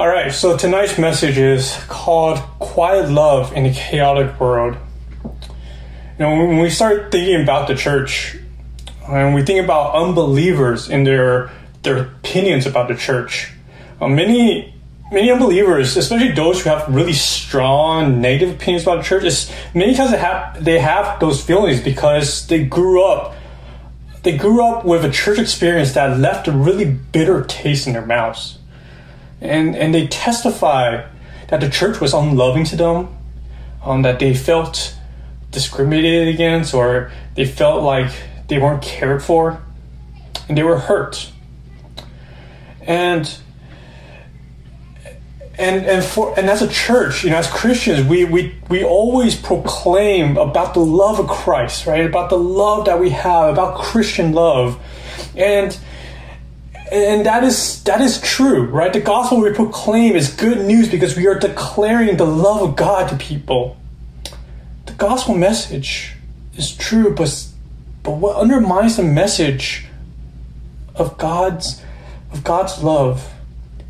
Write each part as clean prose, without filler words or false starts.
All right, so tonight's message is called Quiet Love in a Chaotic World. You know, when we start thinking about the church, and we think about unbelievers and their opinions about the church, many unbelievers, especially those who have really strong negative opinions about the church, many times they have those feelings because they grew up with a church experience that left a really bitter taste in their mouths. And they testify that the church was unloving to them, that they felt discriminated against, or they felt like they weren't cared for, and they were hurt. And as a church, you know, as Christians, we always proclaim about the love of Christ, right? About the love that we have, about Christian love, And that is true, right? The gospel we proclaim is good news because we are declaring the love of God to people. The gospel message is true, but what undermines the message of God's love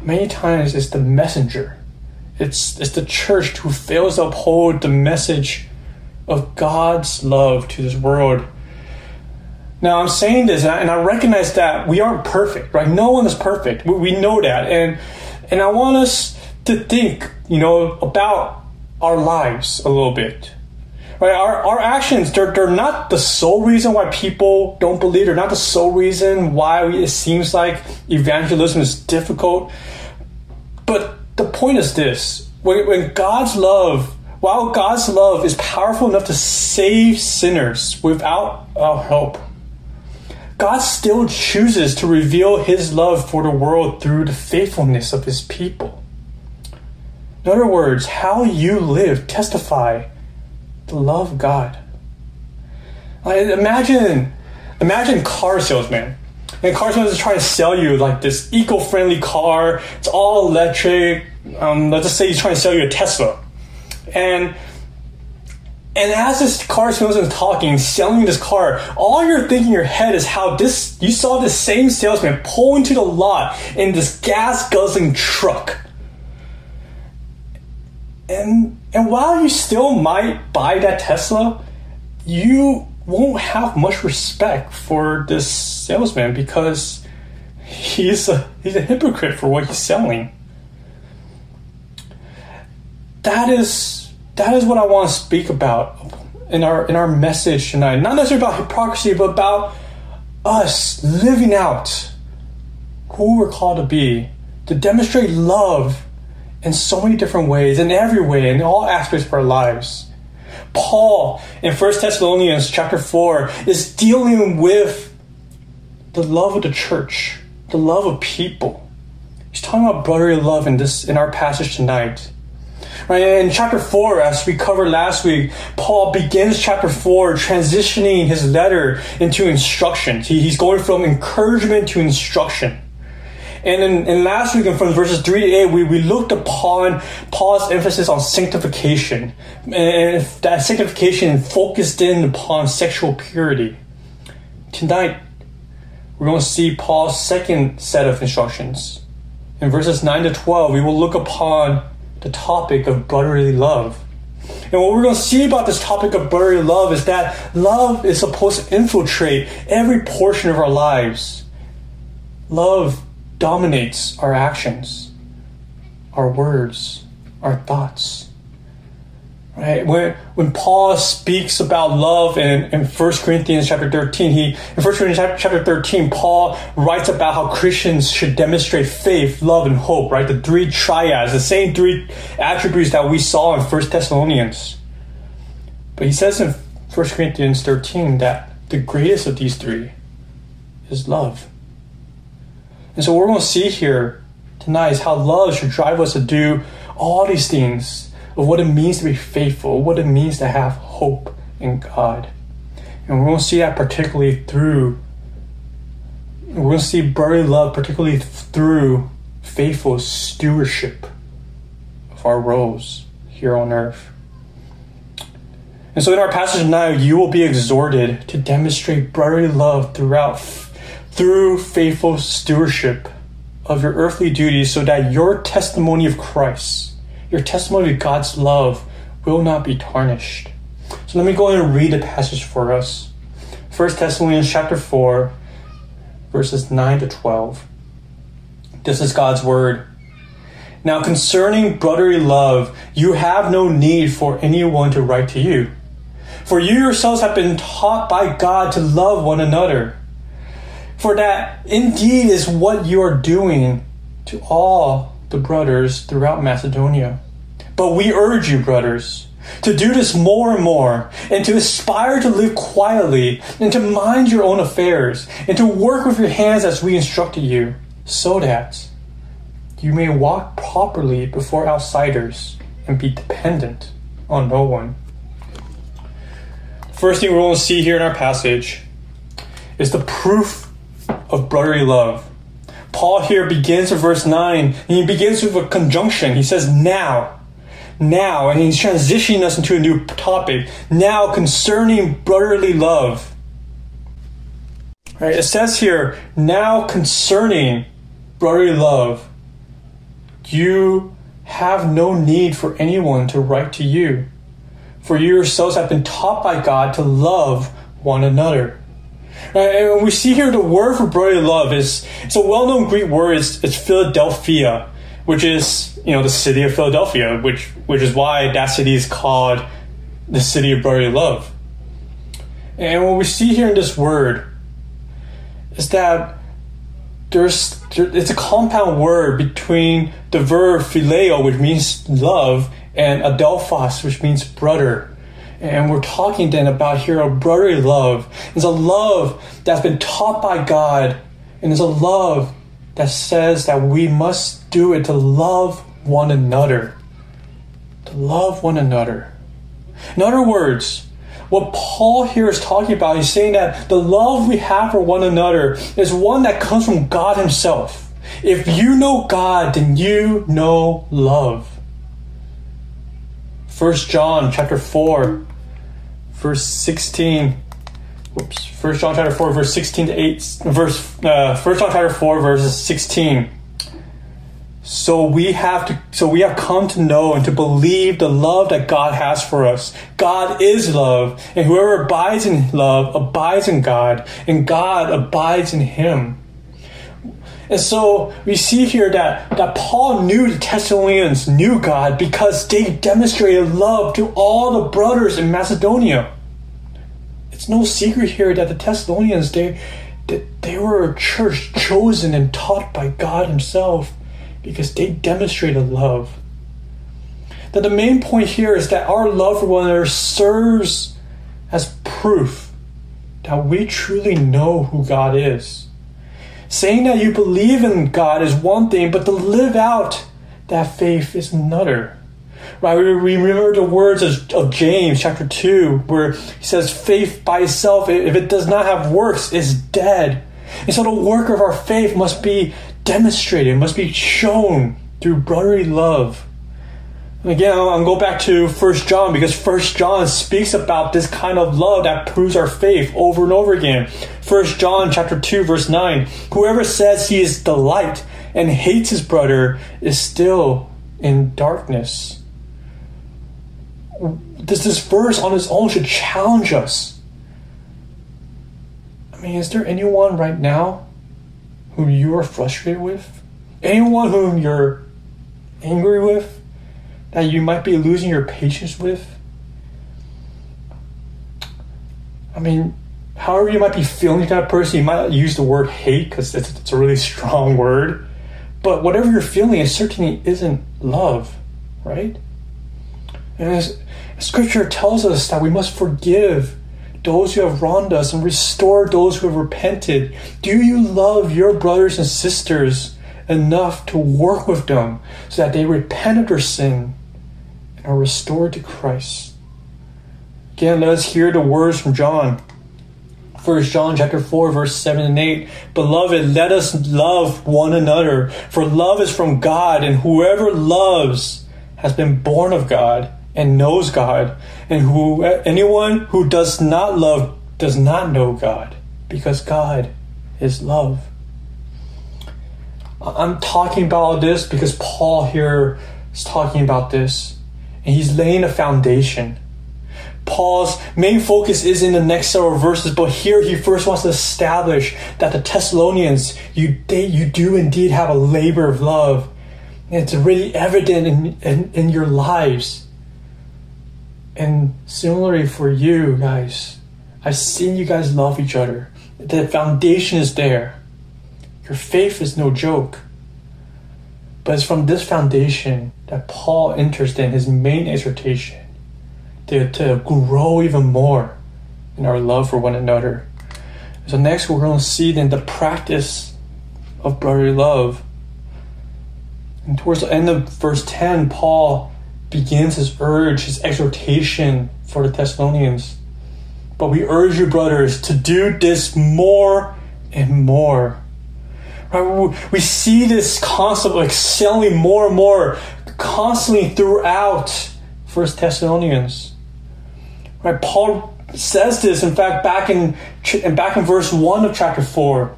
many times is the messenger. It's the church who fails to uphold the message of God's love to this world. Now, I'm saying this, and I recognize that we aren't perfect, right? No one is perfect. We know that. And I want us to think, you know, about our lives a little bit, right? Our actions, they're not the sole reason why people don't believe. They're not the sole reason why it seems like evangelism is difficult. But the point is this, while God's love is powerful enough to save sinners without our help, God still chooses to reveal his love for the world through the faithfulness of his people. In other words, how you live testify the love of God. Like, imagine car salesman. And car salesman is trying to sell you like this eco-friendly car. It's all electric. Let's just say he's trying to sell you a Tesla. And as this car salesman is talking, selling this car, all you're thinking in your head is how you saw the same salesman pull into the lot in this gas-guzzling truck. And while you still might buy that Tesla, you won't have much respect for this salesman because he's a hypocrite for what he's selling. That is what I want to speak about in our message tonight. Not necessarily about hypocrisy, but about us living out who we're called to be, to demonstrate love in so many different ways, in every way, in all aspects of our lives. Paul, in 1 Thessalonians chapter 4, is dealing with the love of the church, the love of people. He's talking about brotherly love in our passage tonight. In chapter 4, as we covered last week, Paul begins chapter 4 transitioning his letter into instruction. He's going from encouragement to instruction. And in last week, from verses 3 to 8, we looked upon Paul's emphasis on sanctification. And that sanctification focused in upon sexual purity. Tonight, we're going to see Paul's second set of instructions. In verses 9 to 12, we will look upon the topic of brotherly love. And what we're going to see about this topic of brotherly love is that love is supposed to infiltrate every portion of our lives. Love dominates our actions, our words, our thoughts. Right? When Paul speaks about love in 1 Corinthians chapter 13, Paul writes about how Christians should demonstrate faith, love, and hope, right? The three triads, the same three attributes that we saw in 1 Thessalonians. But he says in 1 Corinthians 13 that the greatest of these three is love. And so what we're going to see here tonight is how love should drive us to do all these things, of what it means to be faithful, what it means to have hope in God. And we're going to see that particularly through faithful stewardship of our roles here on earth. And so in our passage now, you will be exhorted to demonstrate brotherly love through faithful stewardship of your earthly duties so that your testimony of Christ, your testimony of God's love, will not be tarnished. So let me go ahead and read the passage for us. 1 Thessalonians chapter 4, verses 9 to 12. This is God's word. Now concerning brotherly love, you have no need for anyone to write to you. For you yourselves have been taught by God to love one another. For that indeed is what you are doing to all the brothers throughout Macedonia. But we urge you, brothers, to do this more and more, and to aspire to live quietly, and to mind your own affairs, and to work with your hands as we instructed you, so that you may walk properly before outsiders and be dependent on no one. First thing we're going to see here in our passage is the proof of brotherly love. Paul here begins with verse 9, and he begins with a conjunction. He says, now, and he's transitioning us into a new topic. Now concerning brotherly love. All right, it says here, now concerning brotherly love, you have no need for anyone to write to you, for you yourselves have been taught by God to love one another. And we see here the word for brotherly love is, it's a well-known Greek word. It's Philadelphia, which is, you know, the city of Philadelphia, which is why that city is called the city of brotherly love. And what we see here in this word is that it's a compound word between the verb phileo, which means love, and adelphos, which means brother. And we're talking then about here a brotherly love. It's a love that's been taught by God, and it's a love that says that we must do it to love one another. To love one another. In other words, what Paul here is talking about, he's saying that the love we have for one another is one that comes from God himself. If you know God, then you know love. 1 John chapter 4, verse 16. 1 John chapter 4, verse 16 to 8. 1 John chapter 4, verses 16. So we have come to know and to believe the love that God has for us. God is love, and whoever abides in love abides in God, and God abides in him. And so we see here that Paul knew the Thessalonians knew God because they demonstrated love to all the brothers in Macedonia. It's no secret here that the Thessalonians, they were a church chosen and taught by God himself, because they demonstrated love. That the main point here is that our love for one another serves as proof that we truly know who God is. Saying that you believe in God is one thing, but to live out that faith is another. Right? We remember the words of James chapter 2, where he says, faith by itself, if it does not have works, is dead. And so the work of our faith must be demonstrated, must be shown through brotherly love. And again, I'll go back to 1 John, because 1 John speaks about this kind of love that proves our faith over and over again. 1 John chapter 2, verse 9, whoever says he is the light and hates his brother is still in darkness. This verse on its own should challenge us. I mean, is there anyone right now whom you are frustrated with? Anyone whom you're angry with? That you might be losing your patience with? I mean, however you might be feeling that person, you might not use the word hate because it's a really strong word. But whatever you're feeling, it certainly isn't love, right? And as Scripture tells us that we must forgive those who have wronged us and restore those who have repented. Do you love your brothers and sisters enough to work with them so that they repent of their sin and are restored to Christ? Again, let us hear the words from John. 1 John chapter 4, verse 7 and 8. Beloved, let us love one another, for love is from God, and whoever loves has been born of God and knows God. And anyone who does not love does not know God, because God is love. I'm talking about all this because Paul here is talking about this, and he's laying a foundation. Paul's main focus is in the next several verses, but here he first wants to establish that the Thessalonians, you do indeed have a labor of love. And it's really evident in your lives. And similarly for you guys, I've seen you guys love each other. The foundation is there. Your faith is no joke. But it's from this foundation that Paul enters in his main exhortation. To grow even more in our love for one another. So next we're going to see then the practice of brotherly love. And towards the end of verse 10, Paul begins his urge, his exhortation for the Thessalonians. But we urge you, brothers, to do this more and more. Right? We see this concept of excelling more and more constantly throughout 1 Thessalonians. Right, Paul says this, in fact, back in verse 1 of chapter 4,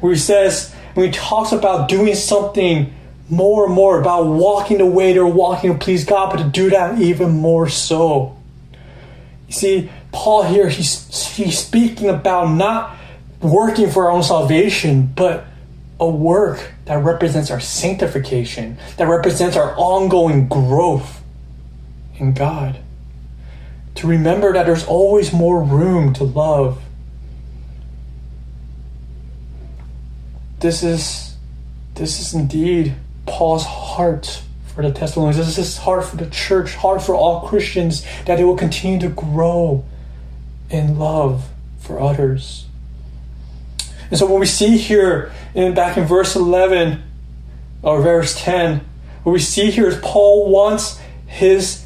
where he says, when he talks about doing something more and more, about walking the way they're walking to please God, but to do that even more so. You see, Paul here, he's speaking about not working for our own salvation, but a work that represents our sanctification, that represents our ongoing growth in God. To remember that there's always more room to love. This is indeed Paul's heart for the Thessalonians. This is his heart for the church, heart for all Christians, that they will continue to grow in love for others. And so what we see here back in verse 11 or verse 10, what we see here is Paul wants his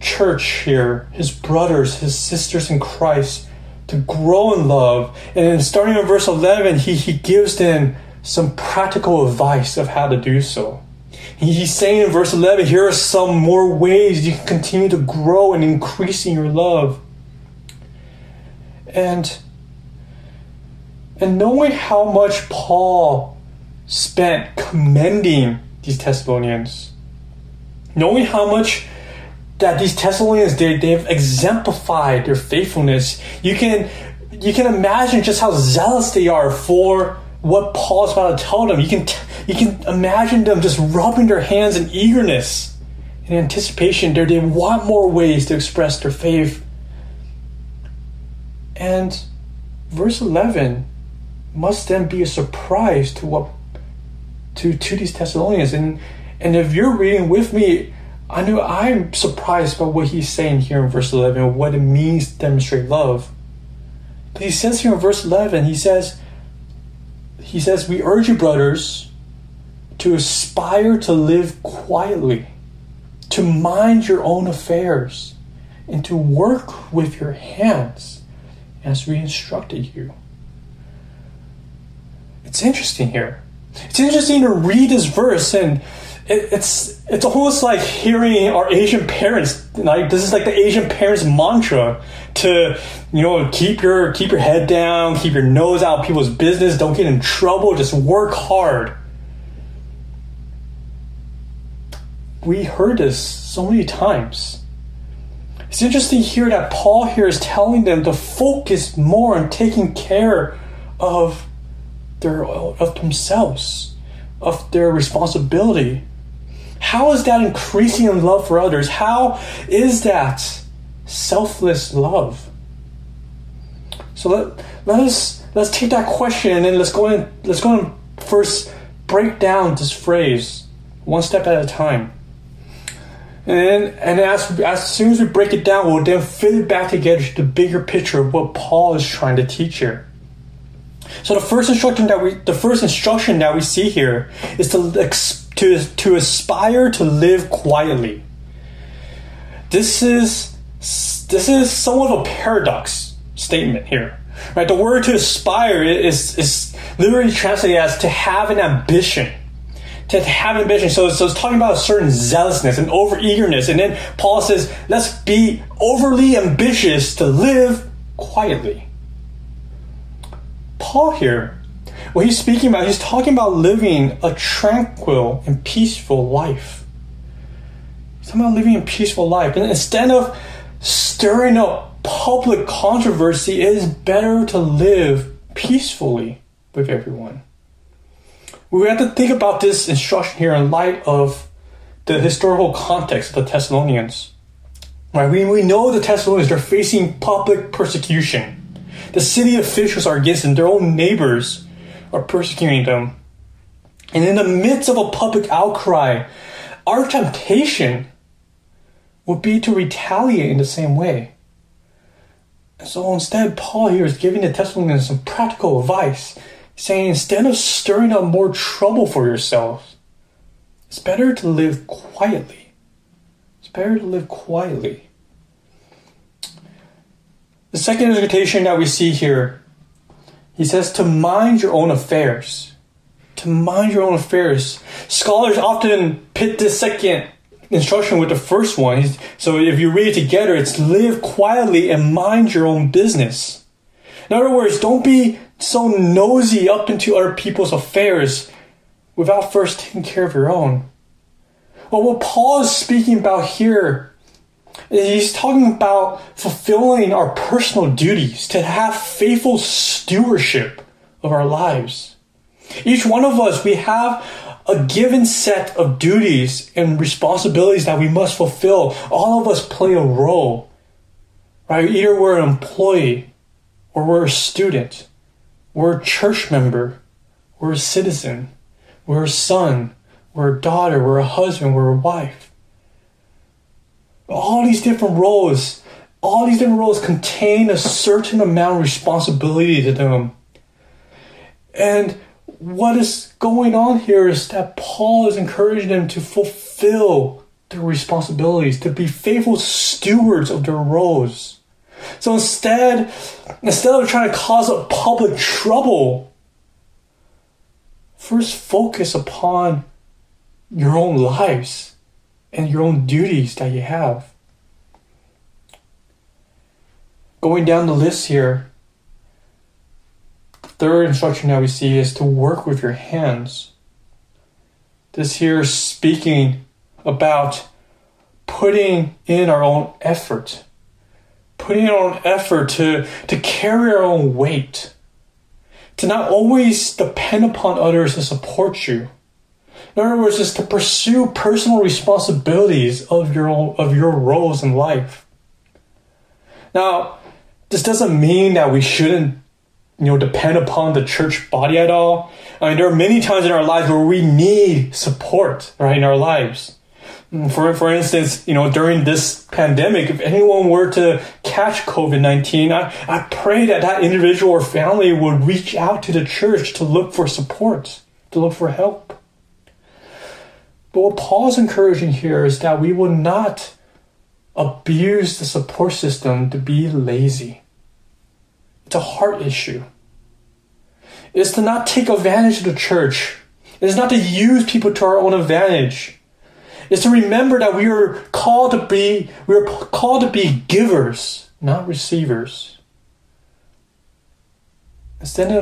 church here, his brothers, his sisters in Christ, to grow in love. And starting in verse 11, he gives them some practical advice of how to do so. He's saying in verse 11, here are some more ways you can continue to grow and increase in your love. And knowing how much Paul spent commending these Thessalonians, knowing how much that these Thessalonians they've exemplified their faithfulness, you can imagine just how zealous they are for what Paul's about to tell them. You can imagine them just rubbing their hands in eagerness, in anticipation. They want more ways to express their faith. And verse 11 must then be a surprise to these Thessalonians. And if you're reading with me, I'm surprised by what he's saying here in verse 11, what it means to demonstrate love. But he says here in verse 11, he says, we urge you, brothers, to aspire to live quietly, to mind your own affairs, and to work with your hands as we instructed you. It's interesting here. It's interesting to read this verse, and It's almost like hearing our Asian parents. Like, this is like the Asian parents' mantra to, keep your head down, keep your nose out of people's business, don't get in trouble, just work hard. We heard this so many times. It's interesting here that Paul here is telling them to focus more on taking care of themselves, of their responsibility. How is that increasing in love for others? How is that selfless love? So let's take that question, and then let's go and first break down this phrase one step at a time. And as soon as we break it down, we'll then fit it back together to the bigger picture of what Paul is trying to teach here. So the first instruction that we see here is to aspire to live quietly. This is somewhat of a paradox statement here, right? The word to aspire is literally translated as to have an ambition. To have ambition. So it's talking about a certain zealousness and over eagerness. And then Paul says, let's be overly ambitious to live quietly. Paul here, What he's talking about living a tranquil and peaceful life. He's talking about living a peaceful life. And instead of stirring up public controversy, it is better to live peacefully with everyone. We have to think about this instruction here in light of the historical context of the Thessalonians. Right? We know the Thessalonians, they're facing public persecution. The city officials are against them. Their own neighbors are persecuting them. And in the midst of a public outcry, our temptation would be to retaliate in the same way. And so instead, Paul here is giving the Thessalonians some practical advice, saying instead of stirring up more trouble for yourselves, it's better to live quietly. It's better to live quietly. The second exhortation that we see here, he says to mind your own affairs. To mind your own affairs. Scholars often pit this second instruction with the first one. So if you read it together, it's live quietly and mind your own business. In other words, don't be so nosy up into other people's affairs without first taking care of your own. Well, what Paul is speaking about here, he's talking about fulfilling our personal duties, to have faithful stewardship of our lives. Each one of us, we have a given set of duties and responsibilities that we must fulfill. All of us play a role, right? Either we're an employee, or we're a student, we're a church member, we're a citizen, we're a son, we're a daughter, we're a husband, we're a wife. All these different roles contain a certain amount of responsibility to them. And what is going on here is that Paul is encouraging them to fulfill their responsibilities, to be faithful stewards of their roles. So instead of trying to cause a public trouble, first focus upon your own lives and your own duties that you have. Going down the list here, third instruction that we see is to work with your hands. This here is speaking about putting in our own effort to carry our own weight, to not always depend upon others to support you. In other words, is to pursue personal responsibilities of your roles in life. Now, this doesn't mean that we shouldn't, depend upon the church body at all. I mean, there are many times in our lives where we need support, right, in our lives. For instance, during this pandemic, if anyone were to catch COVID-19, I pray that individual or family would reach out to the church to look for support, to look for help. But what Paul's encouraging here is that we will not abuse the support system to be lazy. It's a heart issue. It's to not take advantage of the church. It's not to use people to our own advantage. It's to remember that we are called to be givers, not receivers. Instead,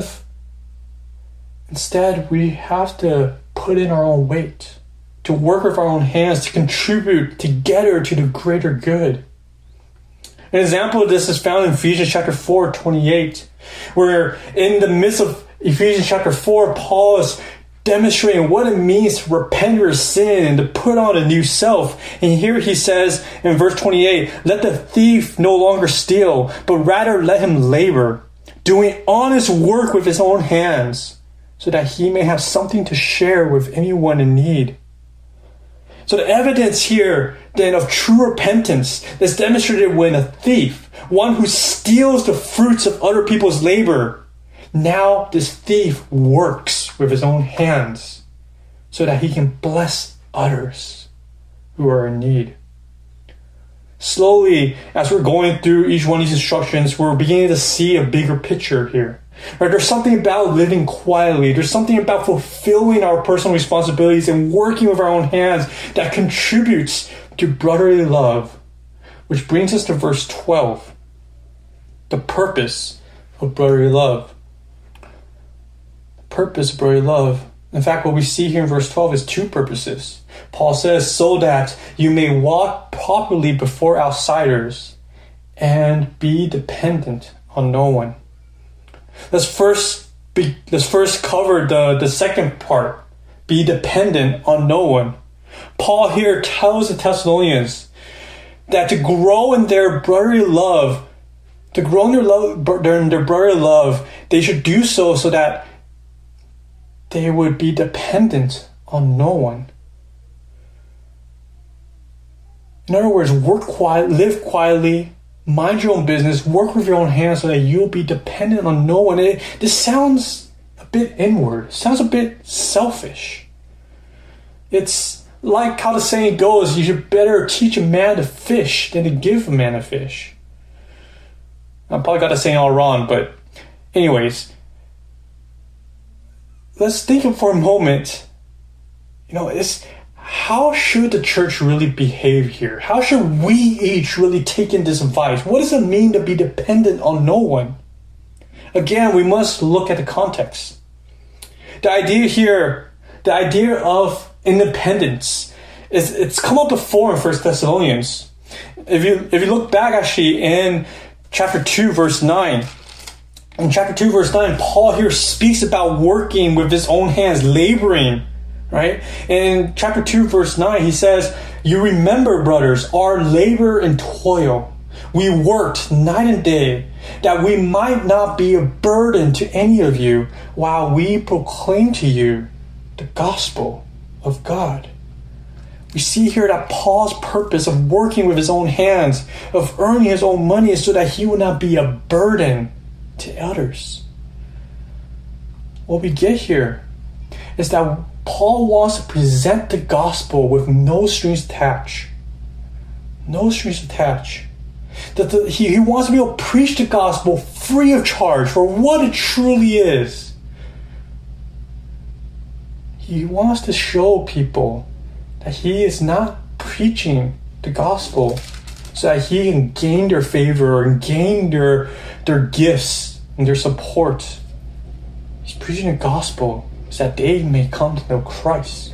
we have to put in our own weight, to work with our own hands, to contribute together to the greater good. An example of this is found in Ephesians chapter 4:28, where in the midst of Ephesians chapter 4, Paul is demonstrating what it means to repent your sin and to put on a new self. And here he says in verse 28, "Let the thief no longer steal, but rather let him labor, doing honest work with his own hands, so that he may have something to share with anyone in need." So the evidence here, then, of true repentance is demonstrated when a thief, one who steals the fruits of other people's labor, now this thief works with his own hands so that he can bless others who are in need. Slowly, as we're going through each one of these instructions, we're beginning to see a bigger picture here. Right? There's something about living quietly. There's something about fulfilling our personal responsibilities and working with our own hands that contributes to brotherly love, which brings us to verse 12, the purpose of brotherly love. The purpose of brotherly love. In fact, what we see here in verse 12 is two purposes. Paul says, so that you may walk properly before outsiders and be dependent on no one. Let's first cover the second part, be dependent on no one. Paul here tells the Thessalonians that to grow in their brotherly love, they should do so that they would be dependent on no one. In other words, work quiet, live quietly, mind your own business, work with your own hands so that you'll be dependent on no one. This sounds a bit inward, sounds a bit selfish. It's like how the saying goes, you should better teach a man to fish than to give a man a fish. I probably got the saying all wrong, but anyways, let's think for a moment. How should the church really behave here? How should we each really take in this advice? What does it mean to be dependent on no one? Again, we must look at the context. The idea of independence, it's come up before in 1 Thessalonians. If you look back actually in chapter 2, verse 9, in chapter 2, verse 9, Paul here speaks about working with his own hands, laboring. Right? In chapter 2, verse 9, he says, you remember, brothers, our labor and toil. We worked night and day, that we might not be a burden to any of you, while we proclaim to you the gospel of God. We see here that Paul's purpose of working with his own hands, of earning his own money, is so that he would not be a burden to others. What we get here is that Paul wants to present the gospel with no strings attached. No strings attached. He wants to be able to preach the gospel free of charge for what it truly is. He wants to show people that he is not preaching the gospel so that he can gain their favor and gain their gifts and their support. He's preaching the gospel so that they may come to know Christ.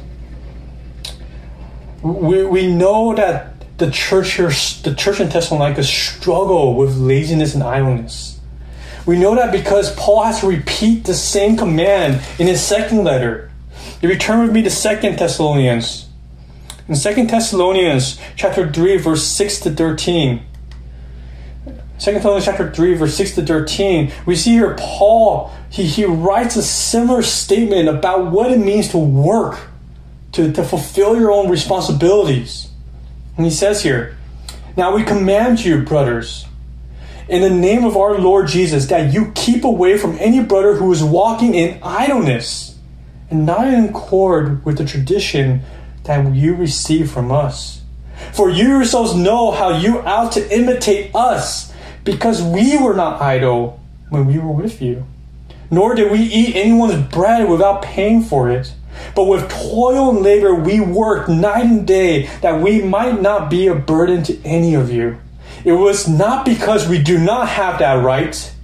We know that the church in Thessalonica struggle with laziness and idleness. We know that because Paul has to repeat the same command in his second letter. You return with me to 2 Thessalonians. In 2 Thessalonians chapter 3, verse 6 to 13. 2 Thessalonians chapter 3, verse 6 to 13, we see here Paul, he writes a similar statement about what it means to work, to fulfill your own responsibilities. And he says here, now we command you, brothers, in the name of our Lord Jesus, that you keep away from any brother who is walking in idleness and not in accord with the tradition that you receive from us. For you yourselves know how you ought to imitate us, because we were not idle when we were with you, nor did we eat anyone's bread without paying for it. But with toil and labor we worked night and day, that we might not be a burden to any of you. It was not because we do not have that right,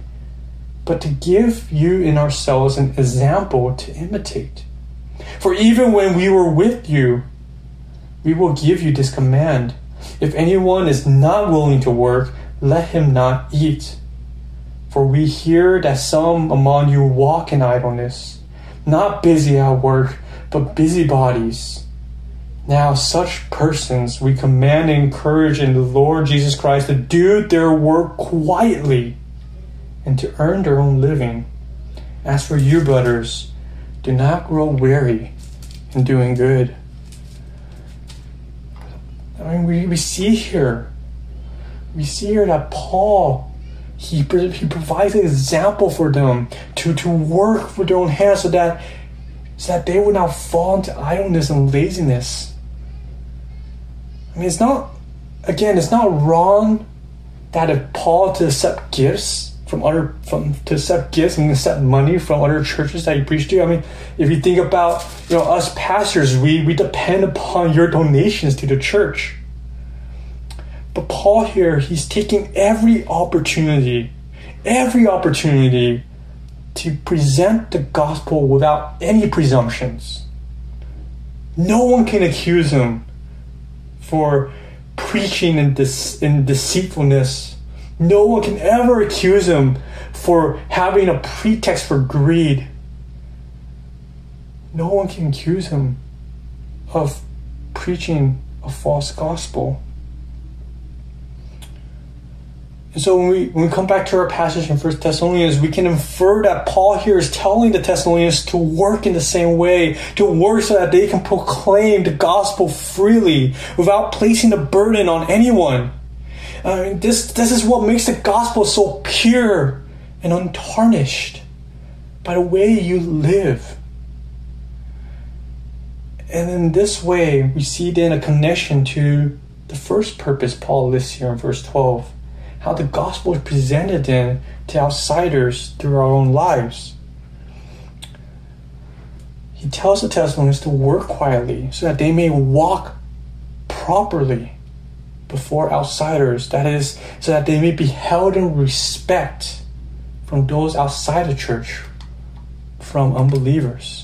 but to give you in ourselves an example to imitate. For even when we were with you, we will give you this command. If anyone is not willing to work, let him not eat. For we hear that some among you walk in idleness, not busy at work, but busybodies. Now such persons we command and encourage in the Lord Jesus Christ to do their work quietly and to earn their own living. As for you, brothers, do not grow weary in doing good. We see here that Paul, he provides an example for them to work with their own hands so that they would not fall into idleness and laziness. It's not wrong that if Paul to accept gifts and accept money from other churches that you preach to. If you think about us pastors, we depend upon your donations to the church. But Paul here, he's taking every opportunity to present the gospel without any presumptions. No one can accuse him for preaching in deceitfulness. No one can ever accuse him for having a pretext for greed. No one can accuse him of preaching a false gospel. And so when we come back to our passage in 1 Thessalonians, we can infer that Paul here is telling the Thessalonians to work in the same way, to work so that they can proclaim the gospel freely without placing the burden on anyone. I mean, this is what makes the gospel so pure and untarnished, by the way you live. And in this way, we see then a connection to the first purpose Paul lists here in verse 12, how the gospel is presented then to outsiders through our own lives. He tells the Thessalonians to work quietly so that they may walk properly before outsiders, that is, so that they may be held in respect from those outside the church, from unbelievers.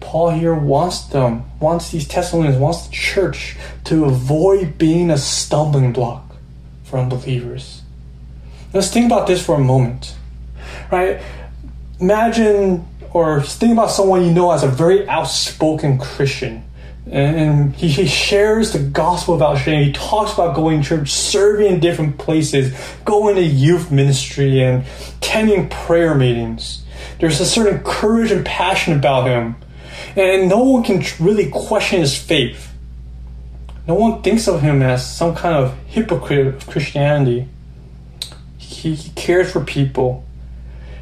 Paul here wants the church to avoid being a stumbling block for unbelievers. Let's think about this for a moment, right? Imagine or think about someone you know as a very outspoken Christian, and he shares the gospel about shame. He talks about going to church, serving in different places, going to youth ministry, and attending prayer meetings. There's a certain courage and passion about him, and no one can really question his faith. No one thinks of him as some kind of hypocrite of Christianity. He cares for people.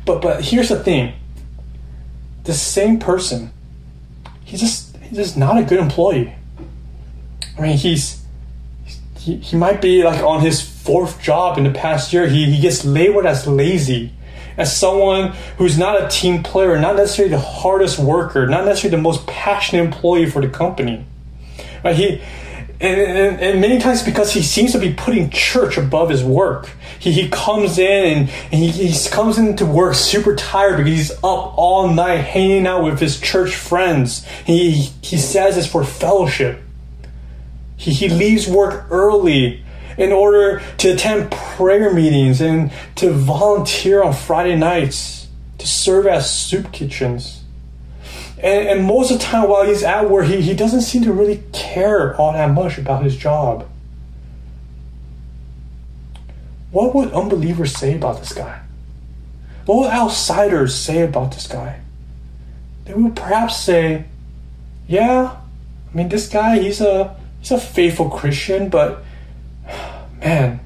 But here's the thing. This same person, he's just not a good employee. I mean, he might be like on his fourth job in the past year. He gets labeled as lazy, as someone who's not a team player, not necessarily the hardest worker, not necessarily the most passionate employee for the company. Right? And many times because he seems to be putting church above his work. He comes in and he comes into work super tired because he's up all night hanging out with his church friends. He says it's for fellowship. He leaves work early in order to attend prayer meetings and to volunteer on Friday nights, to serve as soup kitchens. And most of the time while he's at work, he doesn't seem to really care all that much about his job. What would unbelievers say about this guy? What would outsiders say about this guy? They would perhaps say, yeah, I mean, this guy, he's a faithful Christian, but man,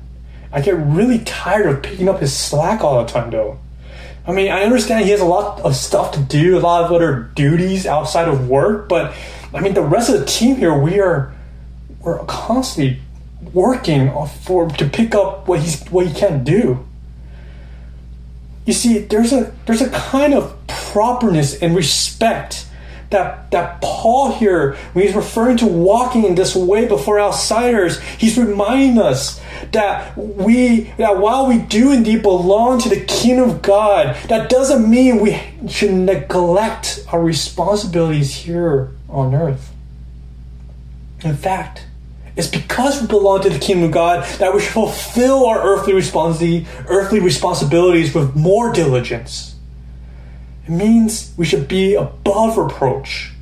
I get really tired of picking up his slack all the time though. I mean, I understand he has a lot of stuff to do, a lot of other duties outside of work, but I mean, the rest of the team here, we're constantly working to pick up what he can't do. You see, there's a kind of properness and respect that Paul here, when he's referring to walking in this way before outsiders, he's reminding us that while we do indeed belong to the kingdom of God, that doesn't mean we should neglect our responsibilities here on earth. In fact, it's because we belong to the kingdom of God that we should fulfill our earthly responsibilities with more diligence. It means we should be above reproach.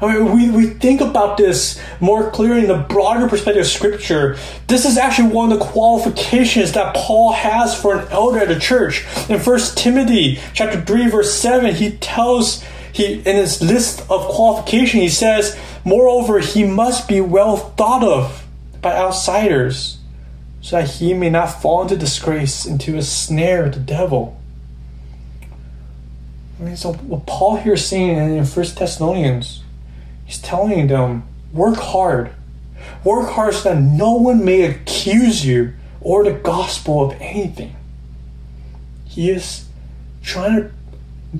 I mean, we think about this more clearly in the broader perspective of Scripture. This is actually one of the qualifications that Paul has for an elder at a church. In 1 Timothy chapter 3, verse 7, he in his list of qualifications, he says, moreover, he must be well thought of by outsiders so that he may not fall into disgrace, into a snare of the devil. I mean, so what Paul here is saying in 1 Thessalonians, he's telling them, work hard so that no one may accuse you or the gospel of anything. He is trying to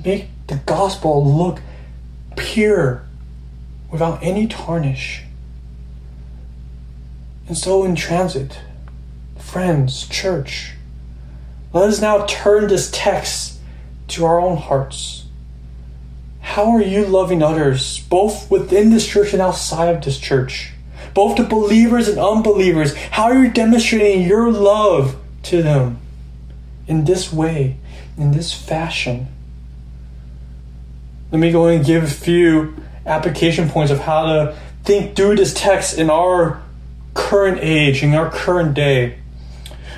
make the gospel look pure without any tarnish. And so in transit, friends, church, Let us now turn this text to our own hearts. How are you loving others, both within this church and outside of this church? Both to believers and unbelievers. How are you demonstrating your love to them in this way, in this fashion? Let me go and give a few application points of how to think through this text in our current age, in our current day.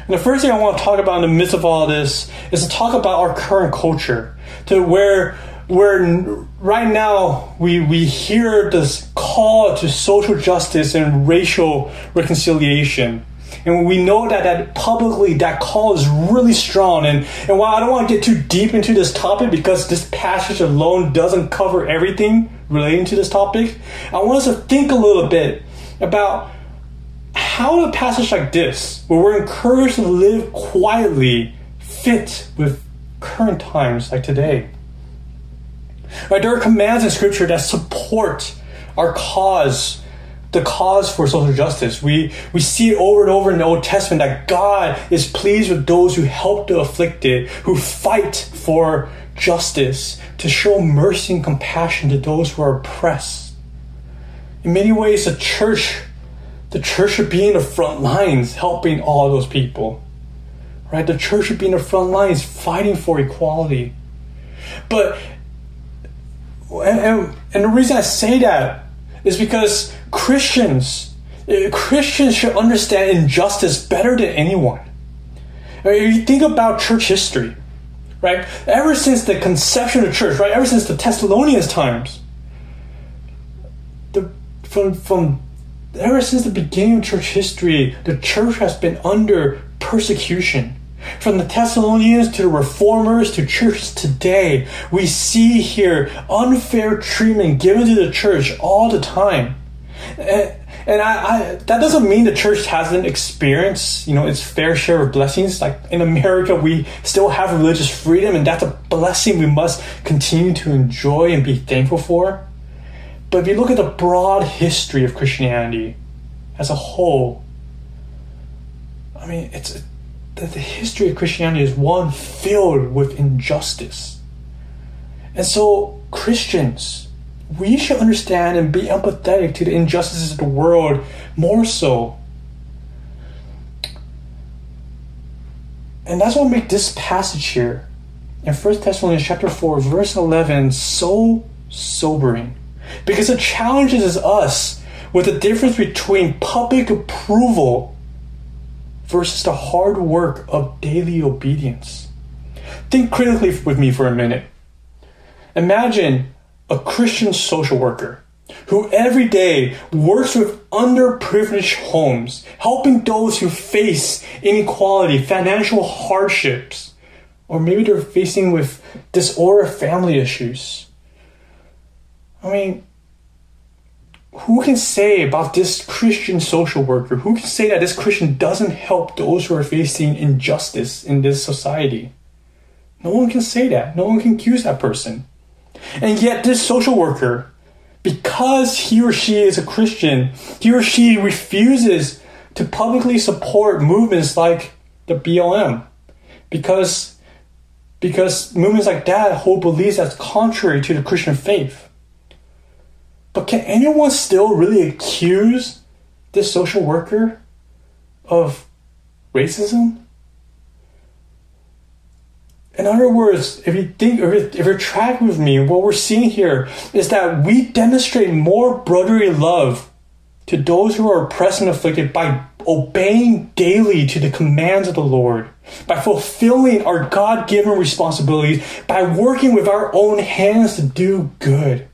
And the first thing I want to talk about in the midst of all this is to talk about our current culture, to where right now we hear this call to social justice and racial reconciliation. And we know that publicly that call is really strong. And while I don't want to get too deep into this topic because this passage alone doesn't cover everything relating to this topic, I want us to think a little bit about how a passage like this, where we're encouraged to live quietly, fit with current times like today. Right, there are commands in Scripture that support our cause, the cause for social justice. We see it over and over in the Old Testament that God is pleased with those who help the afflicted, who fight for justice, to show mercy and compassion to those who are oppressed. In many ways, the church should be in the front lines helping all those people. Right? The church should be in the front lines fighting for equality. But and the reason I say that is because Christians should understand injustice better than anyone. I mean, if you think about church history, right? Ever since the conception of the church, right? Ever since the Thessalonians times, ever since the beginning of church history, the church has been under persecution. From the Thessalonians to the Reformers to church today, we see here unfair treatment given to the church all the time. And that doesn't mean the church hasn't experienced, its fair share of blessings. Like in America, we still have religious freedom, and that's a blessing we must continue to enjoy and be thankful for. But if you look at the broad history of Christianity as a whole, I mean, it's that the history of Christianity is one filled with injustice. And so Christians, we should understand and be empathetic to the injustices of the world more so. And that's what makes this passage here in 1 Thessalonians chapter 4, verse 11, so sobering. Because it challenges us with the difference between public approval versus the hard work of daily obedience. Think critically with me for a minute. Imagine a Christian social worker who every day works with underprivileged homes, helping those who face inequality, financial hardships, or maybe they're facing with disorder, family issues. I mean, who can say about this Christian social worker? Who can say that this Christian doesn't help those who are facing injustice in this society? No one can say that. No one can accuse that person. And yet this social worker, because he or she is a Christian, he or she refuses to publicly support movements like the BLM. Because movements like that hold beliefs that's contrary to the Christian faith. But can anyone still really accuse this social worker of racism? In other words, if you're tracking with me, what we're seeing here is that we demonstrate more brotherly love to those who are oppressed and afflicted by obeying daily to the commands of the Lord, by fulfilling our God-given responsibilities, by working with our own hands to do good.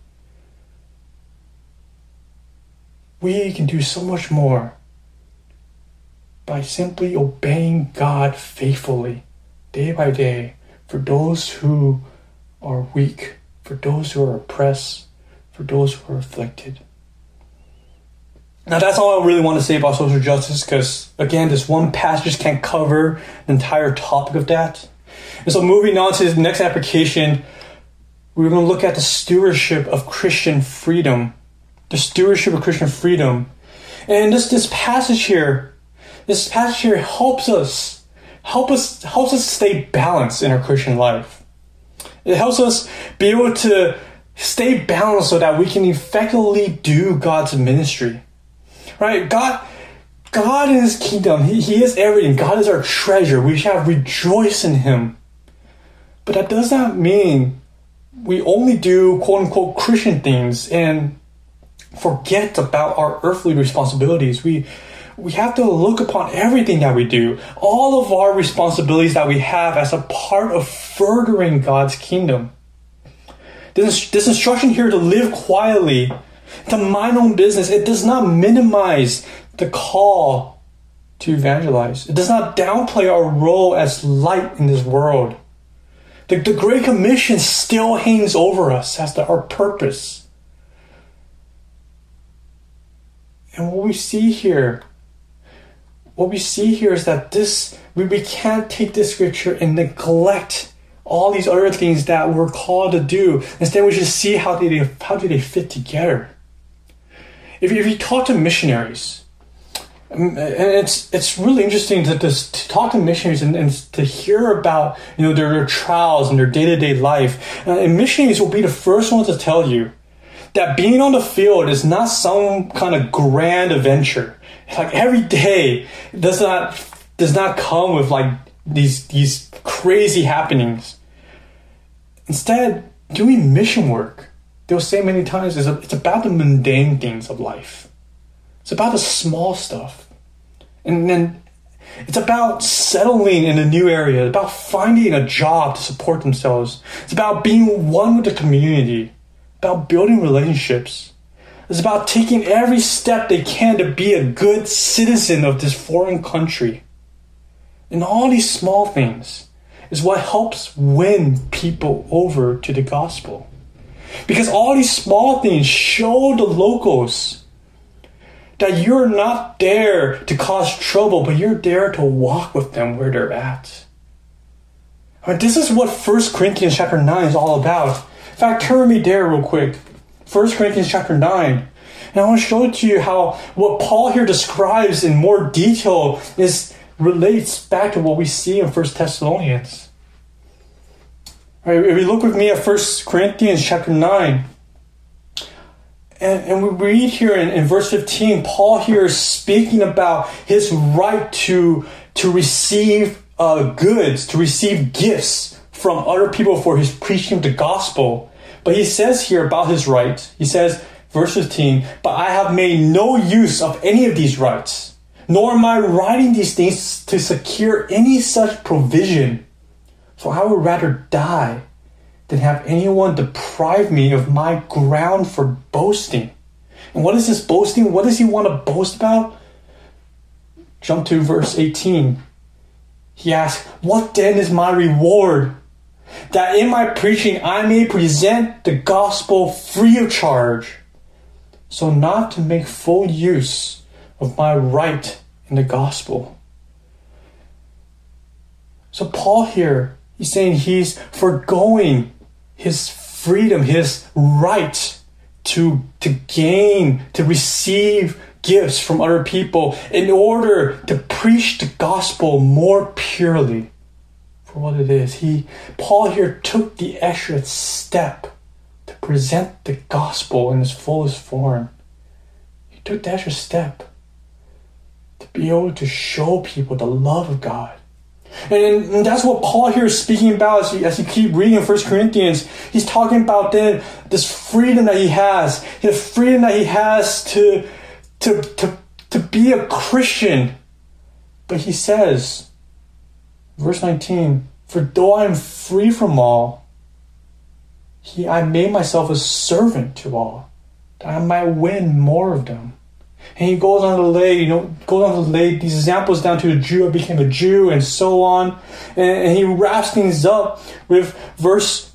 We can do so much more by simply obeying God faithfully, day by day, for those who are weak, for those who are oppressed, for those who are afflicted. Now that's all I really want to say about social justice because, again, this one passage can't cover the entire topic of that. And so moving on to the next application, we're going to look at the stewardship of Christian freedom. The stewardship of Christian freedom. And this passage here helps us helps us stay balanced in our Christian life. It helps us be able to stay balanced so that we can effectively do God's ministry. Right? God is his kingdom. He is everything. God is our treasure. We shall rejoice in him. But that does not mean we only do quote-unquote Christian things and forget about our earthly responsibilities. We have to look upon everything that we do, all of our responsibilities that we have as a part of furthering God's kingdom. This instruction here to live quietly, to mind own business, it does not minimize the call to evangelize. It does not downplay our role as light in this world. The Great Commission still hangs over us as our purpose. And what we see here is that we can't take this scripture and neglect all these other things that we're called to do. Instead, we should see how do they fit together. If you talk to missionaries, and it's really interesting to talk to missionaries and to hear about their trials and their day-to-day life. And missionaries will be the first ones to tell you that being on the field is not some kind of grand adventure. Like every day does not come with like these crazy happenings. Instead, doing mission work, they'll say many times, it's about the mundane things of life. It's about the small stuff. And then it's about settling in a new area, about finding a job to support themselves. It's about being one with the community, about building relationships. It's about taking every step they can to be a good citizen of this foreign country. And all these small things is what helps win people over to the gospel. Because all these small things show the locals that you're not there to cause trouble, but you're there to walk with them where they're at. I mean, this is what 1 Corinthians chapter 9 is all about. In fact, turn me there real quick. 1 Corinthians chapter 9. And I want to show to you how what Paul here describes in more detail relates back to what we see in 1 Thessalonians. All right, if you look with me at 1 Corinthians chapter 9, and we read here in verse 15, Paul here is speaking about his right to receive goods, to receive gifts from other people for his preaching of the gospel. But he says here about his right, he says, verse 15, "But I have made no use of any of these rights, nor am I writing these things to secure any such provision. For I would rather die than have anyone deprive me of my ground for boasting." And what is this boasting? What does he want to boast about? Jump to verse 18. He asks, "What then is my reward? That in my preaching I may present the gospel free of charge, so not to make full use of my right in the gospel." So Paul here, he's saying he's forgoing his freedom, his right to gain, to receive gifts from other people in order to preach the gospel more purely for what it is. Paul here took the extra step to present the gospel in its fullest form. He took the extra step to be able to show people the love of God. And that's what Paul here is speaking about as you keep reading 1 Corinthians. He's talking about then this freedom that he has, the freedom that he has to be a Christian. But he says, verse 19, "For though I am free from all, I made myself a servant to all, that I might win more of them." And he goes on to lay these examples down to the Jew, I became a Jew, and so on. And he wraps things up with verse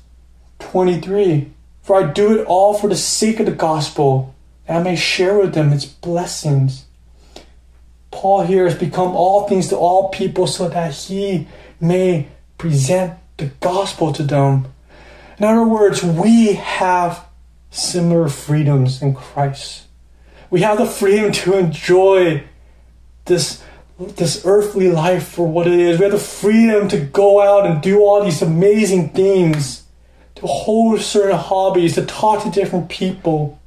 23. "For I do it all for the sake of the gospel, that I may share with them its blessings." Paul here has become all things to all people so that he may present the gospel to them. In other words, we have similar freedoms in Christ. We have the freedom to enjoy this this earthly life for what it is. We have the freedom to go out and do all these amazing things, to hold certain hobbies, to talk to different people.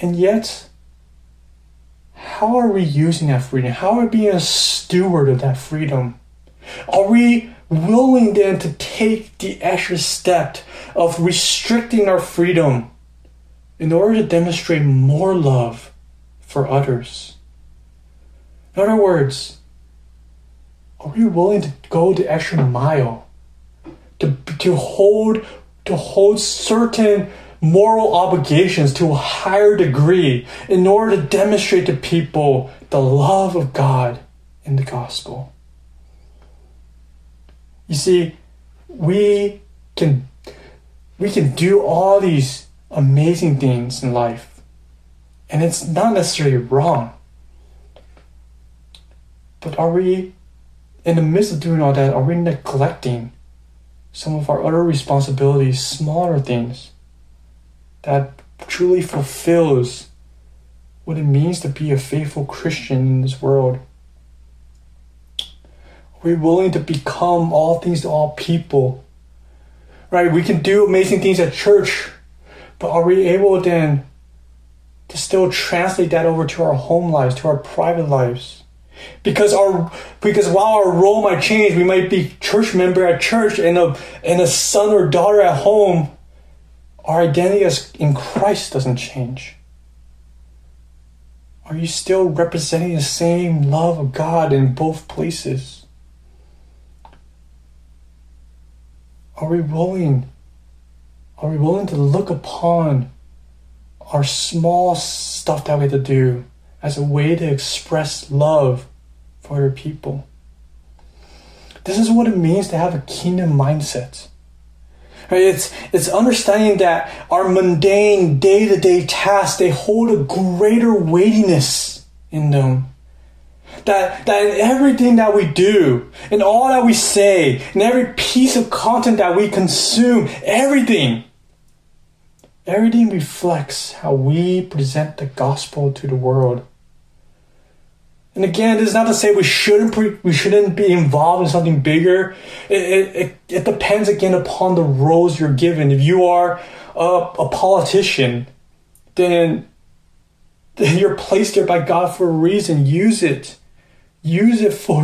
And yet, how are we using that freedom? How are we being a steward of that freedom? Are we willing then to take the extra step of restricting our freedom in order to demonstrate more love for others? In other words, are we willing to go the extra mile to hold certain moral obligations to a higher degree in order to demonstrate to people the love of God in the gospel? You see, we can do all these amazing things in life, and it's not necessarily wrong. But are we, in the midst of doing all that, are we neglecting some of our other responsibilities, smaller things, that truly fulfills what it means to be a faithful Christian in this world? Are we willing to become all things to all people? Right? We can do amazing things at church, but are we able then to still translate that over to our home lives, to our private lives? Because while our role might change, we might be church member at church and a son or daughter at home, our identity as in Christ doesn't change. Are you still representing the same love of God in both places? Are we willing to look upon our small stuff that we have to do as a way to express love for other people? This is what it means to have a kingdom mindset. It's understanding that our mundane day-to-day tasks, they hold a greater weightiness in them. That in everything that we do, in all that we say, in every piece of content that we consume, everything reflects how we present the gospel to the world. And again, this is not to say we shouldn't be involved in something bigger. It depends again upon the roles you're given. If you are a politician, then you're placed there by God for a reason. Use it. Use it for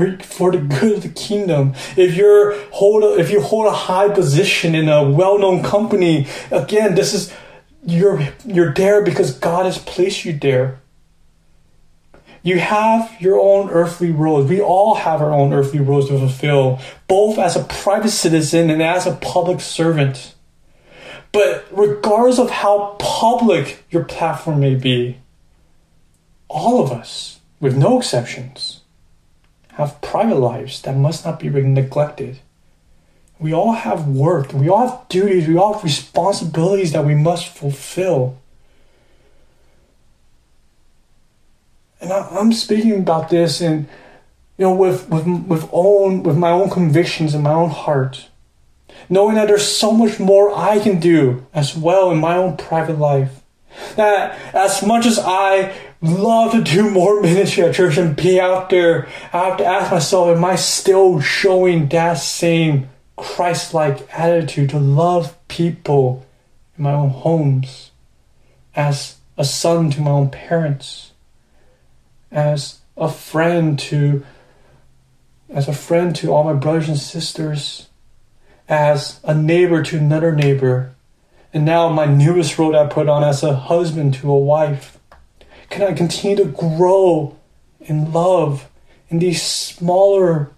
the good of the kingdom. If you hold a high position in a well-known company, again, this is you're there because God has placed you there. You have your own earthly roles. We all have our own earthly roles to fulfill, both as a private citizen and as a public servant. But regardless of how public your platform may be, all of us, with no exceptions, have private lives that must not be neglected. We all have work. We all have duties. We all have responsibilities that we must fulfill. And I'm speaking about this, and with my own convictions and my own heart, knowing that there's so much more I can do as well in my own private life. That as much as I love to do more ministry at church and be out there, I have to ask myself: am I still showing that same Christ-like attitude to love people in my own homes, as a son to my own parents? As a friend to all my brothers and sisters, as a neighbor to another neighbor, and now my newest role I put on as a husband to a wife. Can I continue to grow in love in these smaller,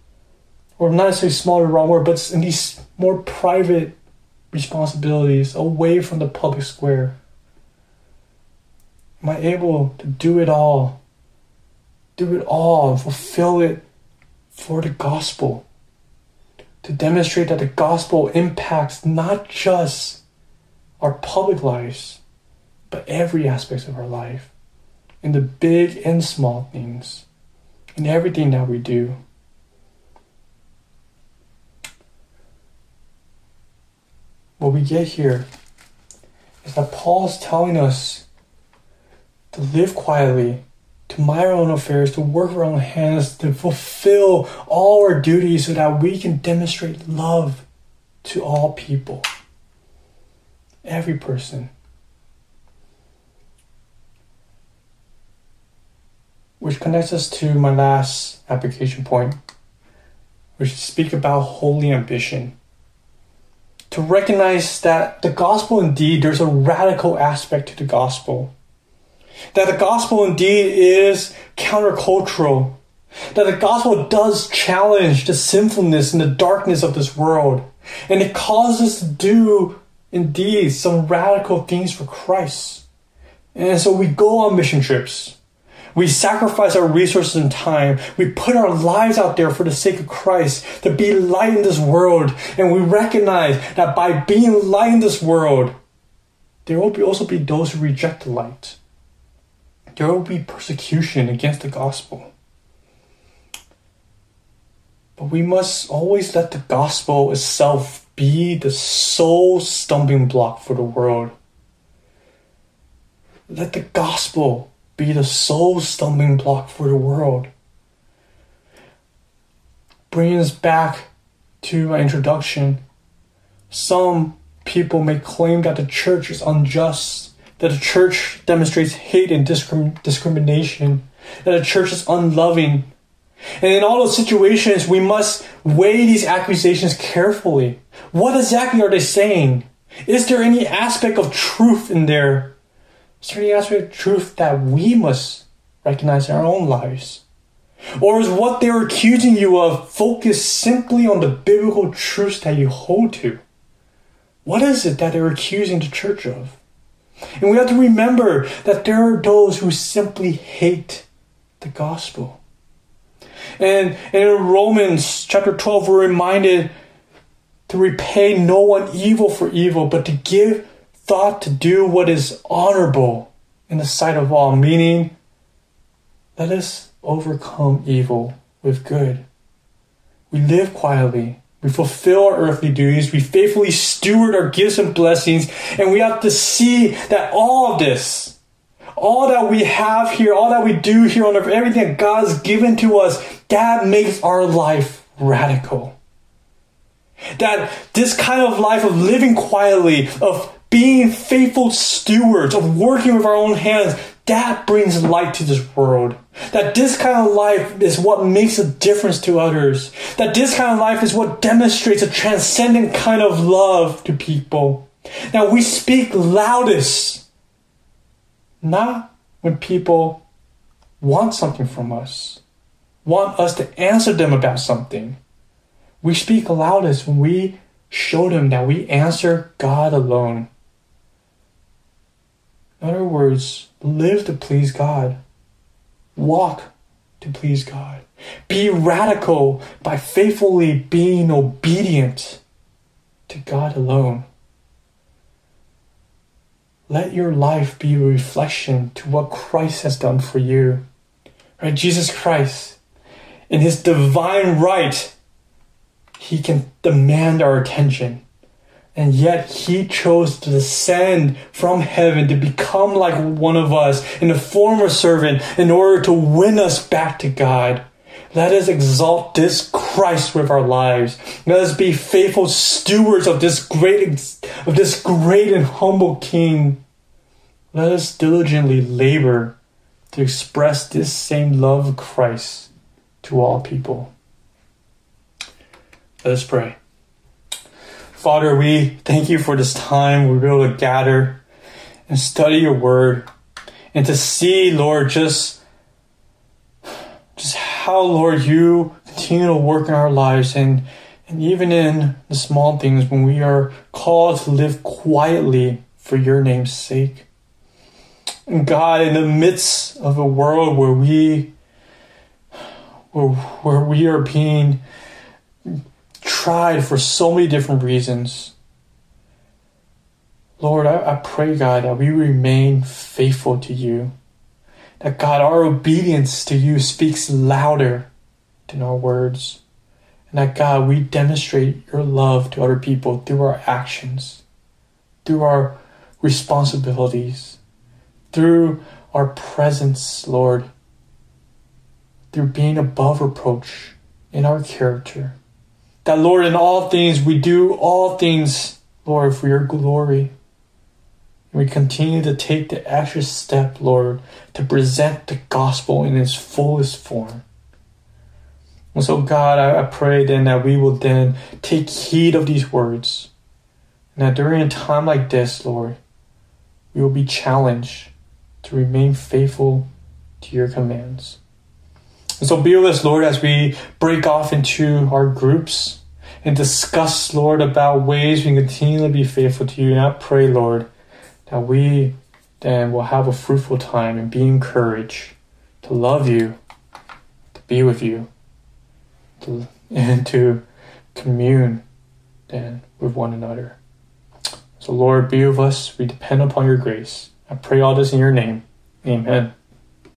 or not necessarily smaller, wrong word, but in these more private responsibilities away from the public square? Am I able to do it all? Do it all and fulfill it for the gospel, to demonstrate that the gospel impacts not just our public lives, but every aspect of our life, in the big and small things, in everything that we do. What we get here is that Paul's telling us to live quietly, to my own affairs, to work with our own hands, to fulfill all our duties so that we can demonstrate love to all people, every person. Which connects us to my last application point, which is speak about holy ambition. To recognize that the gospel indeed, there's a radical aspect to the gospel. That the gospel indeed is countercultural. That the gospel does challenge the sinfulness and the darkness of this world. And it calls us to do indeed some radical things for Christ. And so we go on mission trips. We sacrifice our resources and time. We put our lives out there for the sake of Christ, to be light in this world. And we recognize that by being light in this world, there will also be those who reject the light. There will be persecution against the gospel. But we must always let the gospel itself be the sole stumbling block for the world. Let the gospel be the sole stumbling block for the world. Bringing us back to my introduction, some people may claim that the church is unjust, that the church demonstrates hate and discrimination, that the church is unloving. And in all those situations, we must weigh these accusations carefully. What exactly are they saying? Is there any aspect of truth in there? Is there any aspect of truth that we must recognize in our own lives? Or is what they're accusing you of focused simply on the biblical truths that you hold to? What is it that they're accusing the church of? And we have to remember that there are those who simply hate the gospel. And in Romans chapter 12, we're reminded to repay no one evil for evil, but to give thought to do what is honorable in the sight of all, meaning let us overcome evil with good. We live quietly, we fulfill our earthly duties, we faithfully steward our gifts and blessings, and we have to see that all of this, all that we have here, all that we do here on earth, everything that God has given to us, that makes our life radical. That this kind of life of living quietly, of being faithful stewards, of working with our own hands, that brings light to this world. That this kind of life is what makes a difference to others. That this kind of life is what demonstrates a transcendent kind of love to people. Now we speak loudest, not when people want something from us, want us to answer them about something. We speak loudest when we show them that we answer God alone. In other words, live to please God. Walk to please God. Be radical by faithfully being obedient to God alone. Let your life be a reflection to what Christ has done for you. Right? Jesus Christ, in his divine right, he can demand our attention. And yet he chose to descend from heaven to become like one of us in the form of servant in order to win us back to God. Let us exalt this Christ with our lives. Let us be faithful stewards of this great and humble King. Let us diligently labor to express this same love of Christ to all people. Let us pray. Father, we thank you for this time we were able to gather and study your word and to see, Lord, just how, Lord, you continue to work in our lives and even in the small things when we are called to live quietly for your name's sake. And God, in the midst of a world where we are being tried for so many different reasons. Lord, I pray, God, that we remain faithful to you. That, God, our obedience to you speaks louder than our words. And that, God, we demonstrate your love to other people through our actions, through our responsibilities, through our presence, Lord, through being above reproach in our character. That, Lord, in all things, we do all things, Lord, for your glory. And we continue to take the extra step, Lord, to present the gospel in its fullest form. And so, God, I pray then that we will then take heed of these words. And that during a time like this, Lord, we will be challenged to remain faithful to your commands. And so be with us, Lord, as we break off into our groups and discuss, Lord, about ways we can continue to be faithful to you. And I pray, Lord, that we then will have a fruitful time and be encouraged to love you, to be with you, and to commune then with one another. So, Lord, be with us. We depend upon your grace. I pray all this in your name. Amen.